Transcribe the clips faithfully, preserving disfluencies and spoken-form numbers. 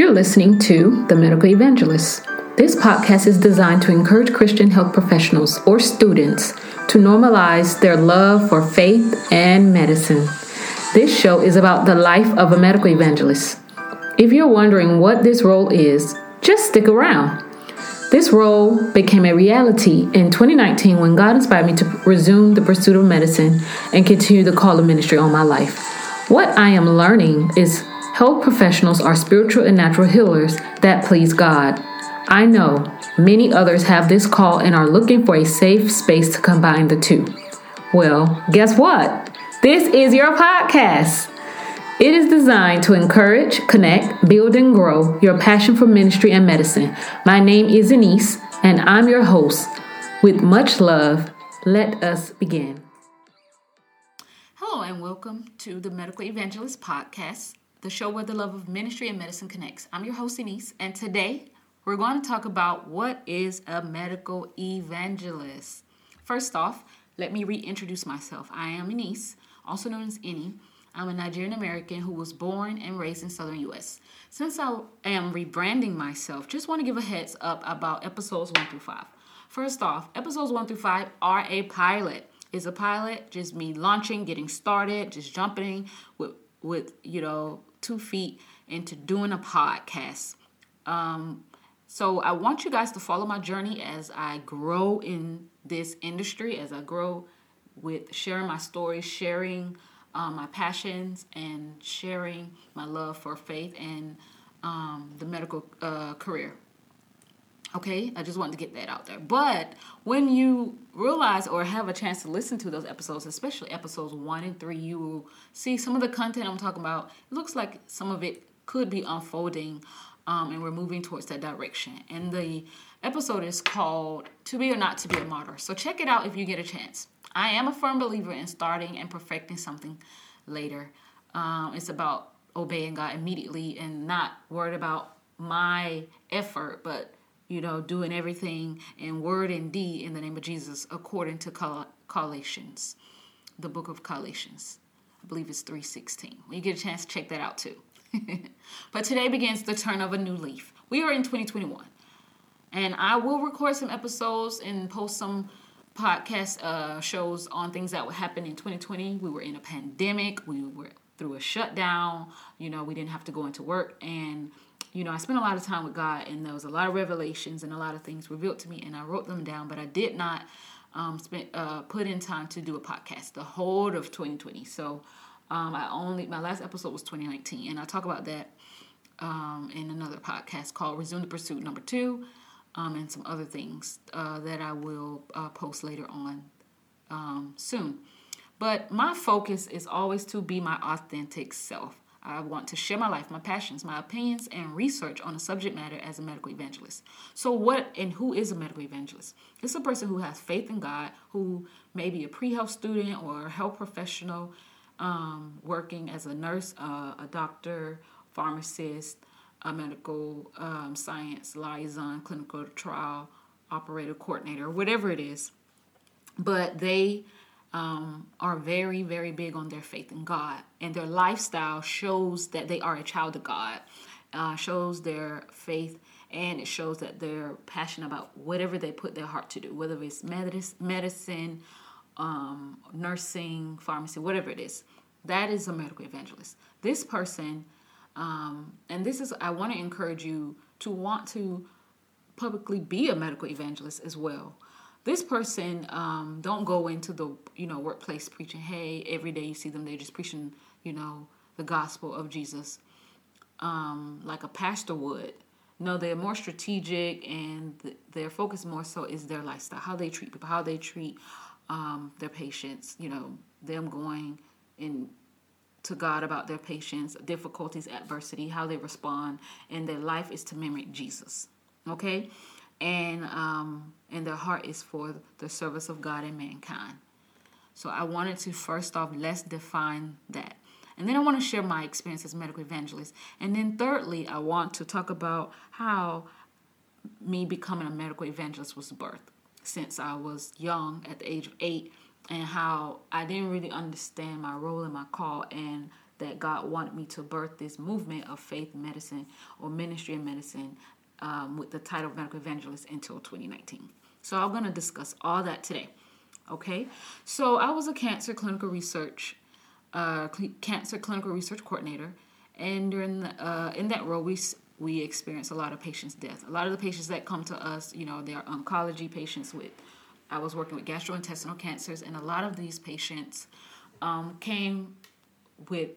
You're listening to The Medical Evangelist. This podcast is designed to encourage Christian health professionals or students to normalize their love for faith and medicine. This show is about the life of a medical evangelist. If you're wondering what this role is, just stick around. This role became a reality in twenty nineteen when God inspired me to resume the pursuit of medicine and continue the call of ministry on my life. What I am learning is health professionals are spiritual and natural healers that please God. I know many others have this call and are looking for a safe space to combine the two. Well, guess what? This is your podcast. It is designed to encourage, connect, build, and grow your passion for ministry and medicine. My name is Denise, and I'm your host. With much love, let us begin. Hello, and welcome to the Medical Evangelist Podcast, the show where the love of ministry and medicine connects. I'm your host, Denise, and today we're going to talk about what is a medical evangelist. First off, let me reintroduce myself. I am Denise, also known as Eni. I'm a Nigerian American who was born and raised in Southern U S Since I am rebranding myself, just want to give a heads up about episodes one through five. First off, episodes one through five are a pilot. It's a pilot, just me launching, getting started, just jumping with, with you know, two feet into doing a podcast. Um, so I want you guys to follow my journey as I grow in this industry, as I grow with sharing my story, sharing Um, my passions, and sharing my love for faith and um, the medical uh, career. Okay, I just wanted to get that out there. But when you realize or have a chance to listen to those episodes, especially episodes one and three, you will see some of the content I'm talking about. It looks like some of it could be unfolding, um, and we're moving towards that direction. And the episode is called To Be or Not to Be a Martyr. So check it out if you get a chance. I am a firm believer in starting and perfecting something later. Um, it's about obeying God immediately and not worried about my effort, but, you know, doing everything in word and deed in the name of Jesus, according to Col- Colossians, the book of Colossians. I believe it's three sixteen. When you get a chance, check that out too. But today begins the turn of a new leaf. We are in twenty twenty-one, and I will record some episodes and post some podcast uh, shows on things that would happen in twenty twenty. We were in a pandemic. We were through a shutdown. You know, we didn't have to go into work. And, you know, I spent a lot of time with God, and there was a lot of revelations and a lot of things revealed to me, and I wrote them down, but I did not um, spend, uh, put in time to do a podcast the whole of twenty twenty. So um, I only, my last episode was twenty nineteen, and I talk about that um, in another podcast called Resume the Pursuit number two. Um, and some other things uh, that I will uh, post later on um, soon. But my focus is always to be my authentic self. I want to share my life, my passions, my opinions, and research on a subject matter as a medical evangelist. So what and who is a medical evangelist? It's a person who has faith in God, who may be a pre-health student or a health professional, um, working as a nurse, uh, a doctor, pharmacist, a medical um, science liaison, clinical trial operator, coordinator, whatever it is. But they um, are very, very big on their faith in God. And their lifestyle shows that they are a child of God, uh, shows their faith, and it shows that they're passionate about whatever they put their heart to do, whether it's medicine, um, nursing, pharmacy, whatever it is. That is a medical evangelist. This person Um, and this is, I want to encourage you to want to publicly be a medical evangelist as well. This person, um, don't go into the, you know, workplace preaching, hey, every day you see them, they're just preaching, you know, the gospel of Jesus, um, like a pastor would. No, they're more strategic, and th- their focus more so is their lifestyle, how they treat people, how they treat, um, their patients, you know, them going in to God about their patients, difficulties, adversity, how they respond, and their life is to mimic Jesus, okay? And um, and their heart is for the service of God and mankind. So I wanted to, first off, let's define that. And then I want to share my experience as medical evangelist. And then thirdly, I want to talk about how me becoming a medical evangelist was birthed since I was young at the age of eight, and how I didn't really understand my role and my call, and that God wanted me to birth this movement of faith medicine or ministry in medicine um, with the title of medical evangelist until twenty nineteen. So I'm going to discuss all that today. Okay, so I was a cancer clinical research, uh, cl- cancer clinical research coordinator, and during the, uh, in that role we we experience a lot of patients' death. A lot of the patients that come to us, you know, they are oncology patients with. I was working with gastrointestinal cancers, and a lot of these patients um, came with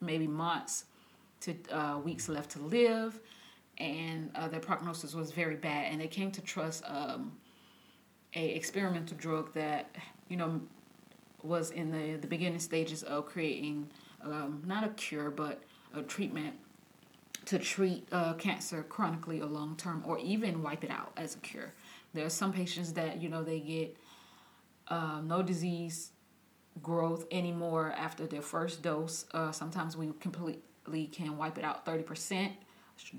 maybe months to uh, weeks left to live, and uh, their prognosis was very bad, and they came to trust Um, a experimental drug that, you know, was in the, the beginning stages of creating, um, not a cure, but a treatment to treat uh, cancer chronically or long-term, or even wipe it out as a cure. There are some patients that, you know, they get uh, no disease growth anymore after their first dose. Uh, sometimes we completely can wipe it out thirty percent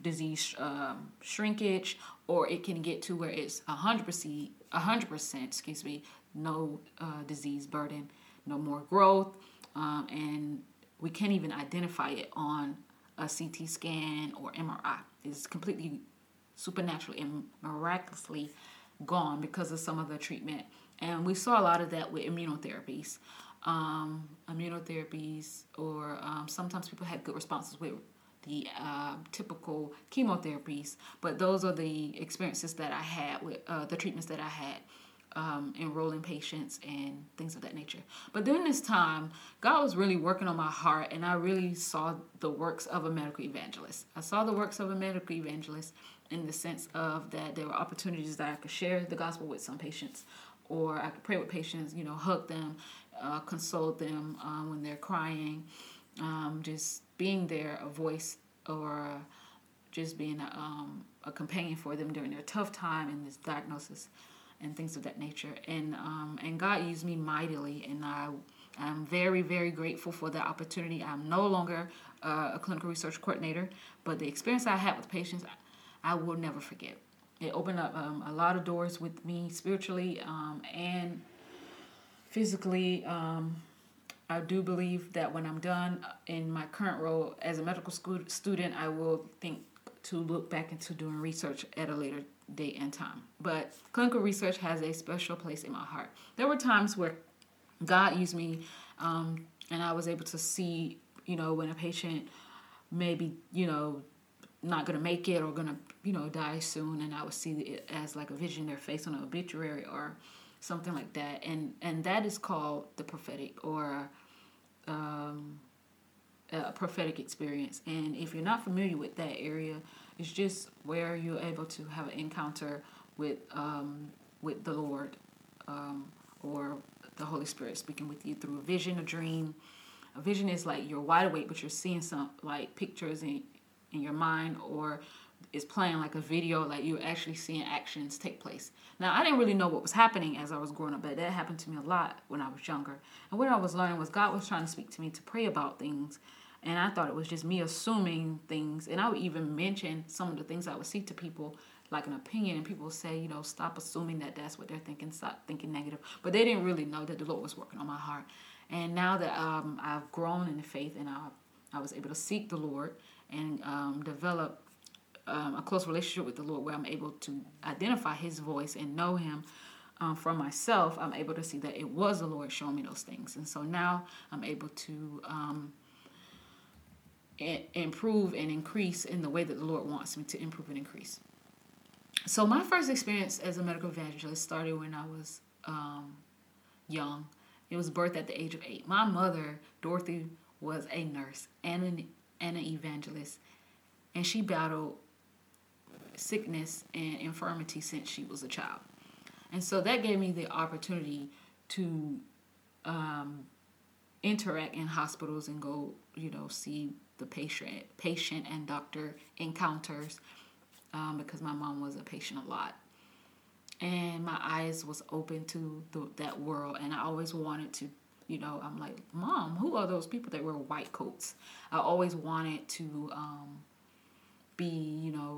disease um, shrinkage, or it can get to where it's one hundred percent one hundred percent, excuse me, no uh, disease burden, no more growth, um, and we can't even identify it on a C T scan or M R I. It's completely supernaturally and miraculously gone because of some of the treatment. And we saw a lot of that with immunotherapies. Um, immunotherapies, or um, sometimes people had good responses with the uh, typical chemotherapies, but those are the experiences that I had with uh, the treatments that I had, um, enrolling patients and things of that nature. But during this time, God was really working on my heart, and I really saw the works of a medical evangelist. I saw the works of a medical evangelist in the sense of that there were opportunities that I could share the gospel with some patients, or I could pray with patients, you know, hug them, uh, console them uh, when they're crying, um, just being there, a voice, or just being a, um, a companion for them during their tough time and this diagnosis and things of that nature. And um, and God used me mightily, and I am very, very grateful for that opportunity. I'm no longer uh, a clinical research coordinator, but the experience I had with patients, I, I will never forget. It opened up um, a lot of doors with me spiritually um, and physically. Um, I do believe that when I'm done in my current role as a medical school student, I will think to look back into doing research at a later date and time. But clinical research has a special place in my heart. There were times where God used me, um, and I was able to see, you know, when a patient maybe, you know, not going to make it or going to, you know, die soon, and I would see it as like a vision in their face on an obituary or something like that, and and that is called the prophetic, or um, a prophetic experience. And if you're not familiar with that area, it's just where you're able to have an encounter with um, with the Lord, um, or the Holy Spirit speaking with you through a vision, a dream. A vision is like you're wide awake, but you're seeing some like pictures in in your mind, or is playing like a video, like you're actually seeing actions take place. Now, I didn't really know what was happening as I was growing up, but that happened to me a lot when I was younger. And what I was learning was God was trying to speak to me to pray about things, and I thought it was just me assuming things. And I would even mention some of the things I would see to people, like an opinion, and people would say, you know, stop assuming that that's what they're thinking, stop thinking negative. But they didn't really know that the Lord was working on my heart. And now that um, I've grown in the faith, and I, I was able to seek the Lord and um, develop Um, a close relationship with the Lord, where I'm able to identify his voice and know him um, for myself, I'm able to see that it was the Lord showing me those things. And so now I'm able to um, I- improve and increase in the way that the Lord wants me to improve and increase. So my first experience as a medical evangelist started when I was um, young. It was birthed at the age of eight. My mother, Dorothy, was a nurse and an, and an evangelist, and she battled sickness and infirmity since she was a child. And so that gave me the opportunity to um, interact in hospitals and go, you know, see the patient patient and doctor encounters, um, because my mom was a patient a lot. And my eyes was open to the, that world, and I always wanted to, you know, I'm like, Mom, who are those people that wear white coats? I always wanted to um, be, you know,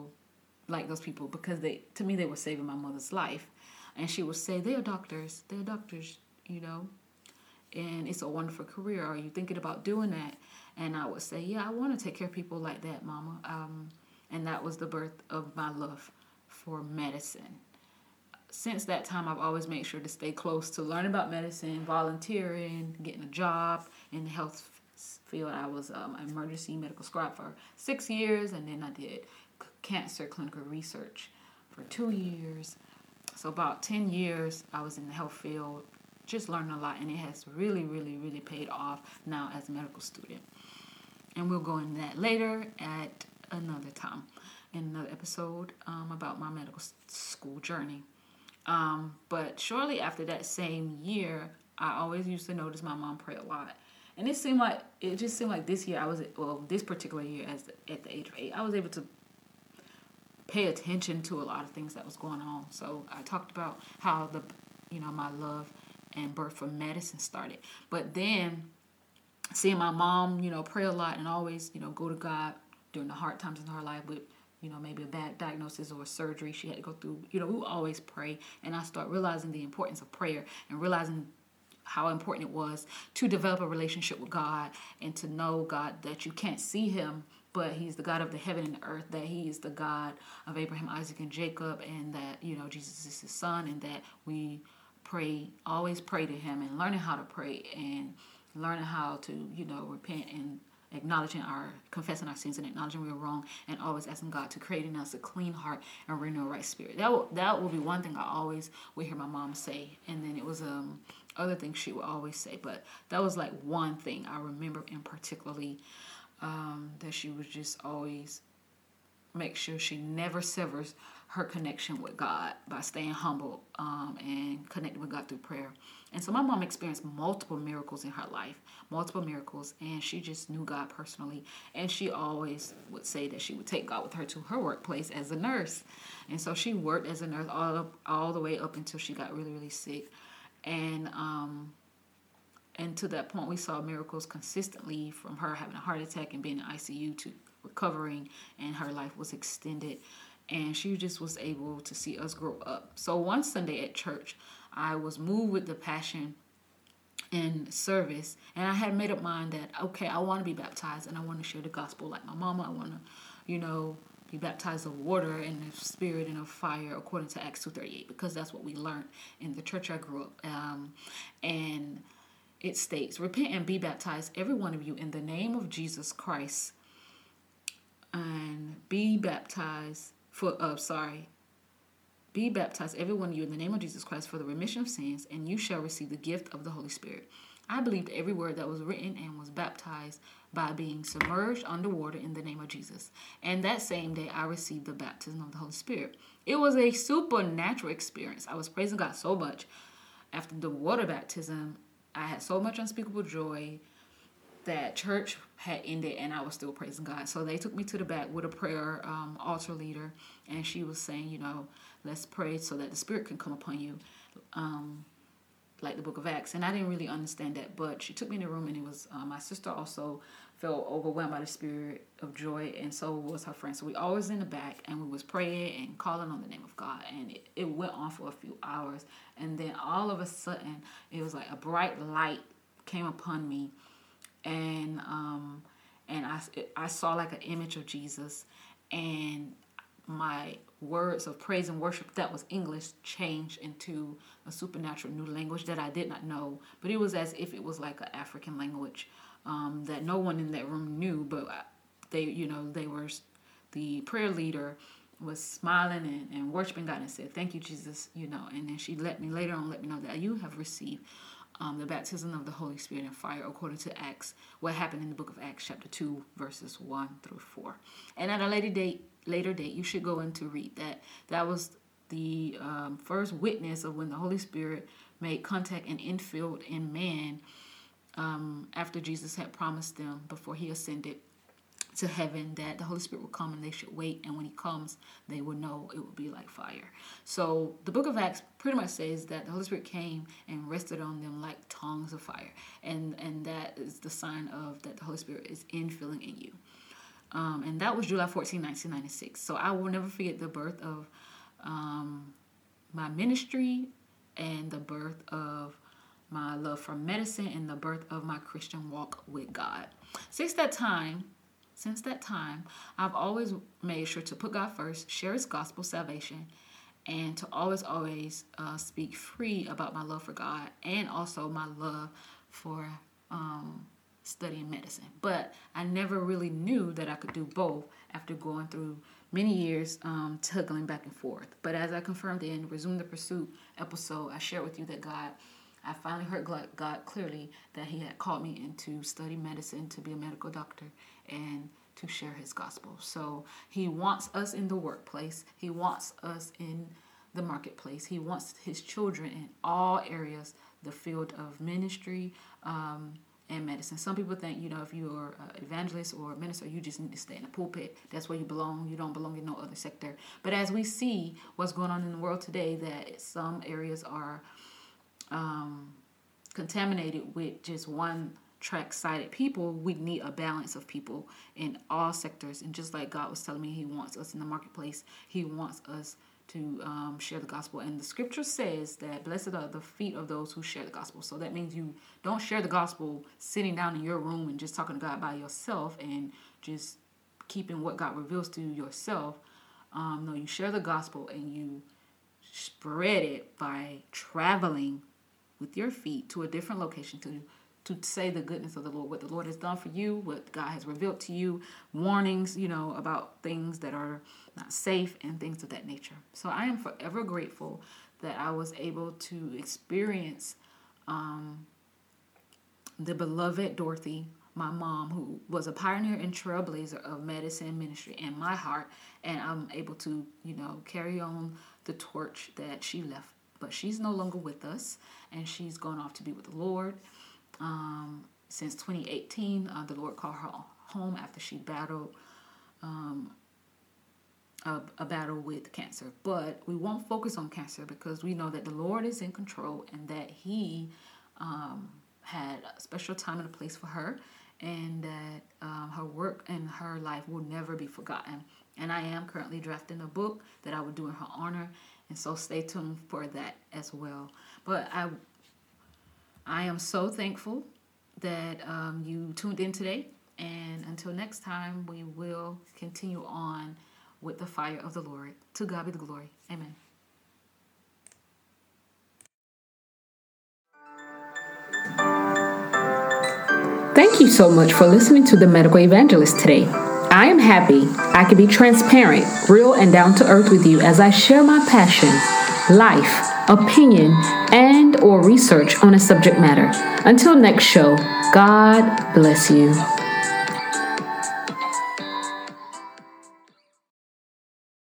like those people, because they, to me, they were saving my mother's life. And she would say, they're doctors, they're doctors, you know. and it's a wonderful career. Are you thinking about doing that? And I would say, yeah, I want to take care of people like that, Mama. Um, and that was the birth of my love for medicine. Since that time, I've always made sure to stay close to learning about medicine, volunteering, getting a job in the health field. I was um, an emergency medical scribe for six years, and then I did cancer clinical research for two years. So about ten years, I was in the health field, just learning a lot, and it has really, really, really paid off now as a medical student. And we'll go into that later at another time, in another episode um, about my medical school journey. Um, but shortly after that same year, I always used to notice my mom pray a lot. And it seemed like, it just seemed like this year, I was, well, this particular year as the, at the age of eight, I was able to pay attention to a lot of things that was going on. So I talked about how the, you know, my love and birth for medicine started. But then seeing my mom, you know, pray a lot and always, you know, go to God during the hard times in her life with, you know, maybe a bad diagnosis or a surgery she had to go through. You know, we always pray. And I start realizing the importance of prayer and realizing how important it was to develop a relationship with God and to know God, that you can't see him, but he's the God of the heaven and the earth, that he is the God of Abraham, Isaac, and Jacob, and that, you know, Jesus is his son, and that we pray, always pray to him, and learning how to pray and learning how to, you know, repent and acknowledging our, confessing our sins and acknowledging we were wrong, and always asking God to create in us a clean heart and renew a right spirit. That will, that will be one thing I always would hear my mom say. And then it was um other things she would always say, but that was like one thing I remember in particularly, um, that she would just always make sure she never severs her connection with God by staying humble um, and connected with God through prayer. And so my mom experienced multiple miracles in her life, multiple miracles, and she just knew God personally. And she always would say that she would take God with her to her workplace as a nurse. And so she worked as a nurse all up, all the way up until she got really, really sick. And um, and to that point, we saw miracles consistently, from her having a heart attack and being in I C U to recovering, and her life was extended. And she just was able to see us grow up. So one Sunday at church, I was moved with the passion and service. And I had made up mind that, okay, I want to be baptized and I want to share the gospel like my mama. I want to, you know, be baptized of water and of spirit and of fire according to Acts two thirty-eight. Because that's what we learned in the church I grew up. Um, and it states, repent and be baptized, every one of you, in the name of Jesus Christ. And be baptized. For, uh, sorry, be baptized, every one of you, in the name of Jesus Christ, for the remission of sins, and you shall receive the gift of the Holy Spirit. I believed every word that was written and was baptized by being submerged underwater in the name of Jesus. And that same day, I received the baptism of the Holy Spirit. It was a supernatural experience. I was praising God so much. After the water baptism, I had so much unspeakable joy that church had ended and I was still praising God. So they took me to the back with a prayer um, altar leader, and she was saying, you know, let's pray so that the Spirit can come upon you, um, like the book of Acts. And I didn't really understand that, but she took me in the room, and it was uh, my sister also felt overwhelmed by the spirit of joy, and so was her friend. So we always in the back, and we was praying and calling on the name of God, and it, it went on for a few hours. And then all of a sudden, it was like a bright light came upon me. And um, and I, I saw like an image of Jesus, and my words of praise and worship that was English changed into a supernatural new language that I did not know. But it was as if it was like an African language um, that no one in that room knew. But they, you know, they were, the prayer leader was smiling and, and worshiping God and said, "Thank you, Jesus," you know. And then she let me later on let me know that you have received Um, the baptism of the Holy Spirit and fire, according to Acts, what happened in the book of Acts, chapter two, verses one through four. And at a later date, later date, you should go in to read that. That was the um, first witness of when the Holy Spirit made contact and infilled in man um, after Jesus had promised them before he ascended to heaven that the Holy Spirit would come and they should wait, and when he comes they would know it would be like fire. So the book of Acts pretty much says that the Holy Spirit came and rested on them like tongues of fire, and and that is the sign of that the Holy Spirit is infilling in you. Um, and that was July fourteenth, nineteen ninety-six. So I will never forget the birth of um, my ministry and the birth of my love for medicine, and the birth of my Christian walk with God. Since that time, since that time, I've always made sure to put God first, share his gospel salvation, and to always, always uh, speak free about my love for God and also my love for um, studying medicine. But I never really knew that I could do both after going through many years um, tugging back and forth. But as I confirmed in Resume the Pursuit episode, I shared with you that God, I finally heard God clearly that he had called me into study medicine, to be a medical doctor, and to share his gospel. So he wants us in the workplace. He wants us in the marketplace. He wants his children in all areas, the field of ministry um, and medicine. Some people think, you know, if you're an evangelist or a minister, you just need to stay in the pulpit. That's where you belong. You don't belong in no other sector. But as we see what's going on in the world today, that some areas are Um, contaminated with just one track-sided people, we need a balance of people in all sectors. And just like God was telling me, he wants us in the marketplace. He wants us to um, share the gospel. And the scripture says that blessed are the feet of those who share the gospel. So that means you don't share the gospel sitting down in your room and just talking to God by yourself and just keeping what God reveals to you yourself. Um, no, you share the gospel and you spread it by traveling with your feet to a different location to to say the goodness of the Lord, what the Lord has done for you, what God has revealed to you, warnings, you know, about things that are not safe and things of that nature. So I am forever grateful that I was able to experience um, the beloved Dorothy, my mom, who was a pioneer and trailblazer of medicine ministry in my heart. And I'm able to, you know, carry on the torch that she left. But she's no longer with us, and she's gone off to be with the Lord. Um, since twenty eighteen, uh, the Lord called her home after she battled um, a, a battle with cancer. But we won't focus on cancer because we know that the Lord is in control and that He um, had a special time and a place for her, and that um, her work and her life will never be forgotten. And I am currently drafting a book that I will do in her honor. And so stay tuned for that as well. But I I am so thankful that um, you tuned in today. And until next time, we will continue on with the fire of the Lord. To God be the glory. Amen. Thank you so much for listening to the Medical Evangelist today. I am happy I can be transparent, real, and down to earth with you as I share my passion, life, opinion, and or research on a subject matter. Until next show, God bless you.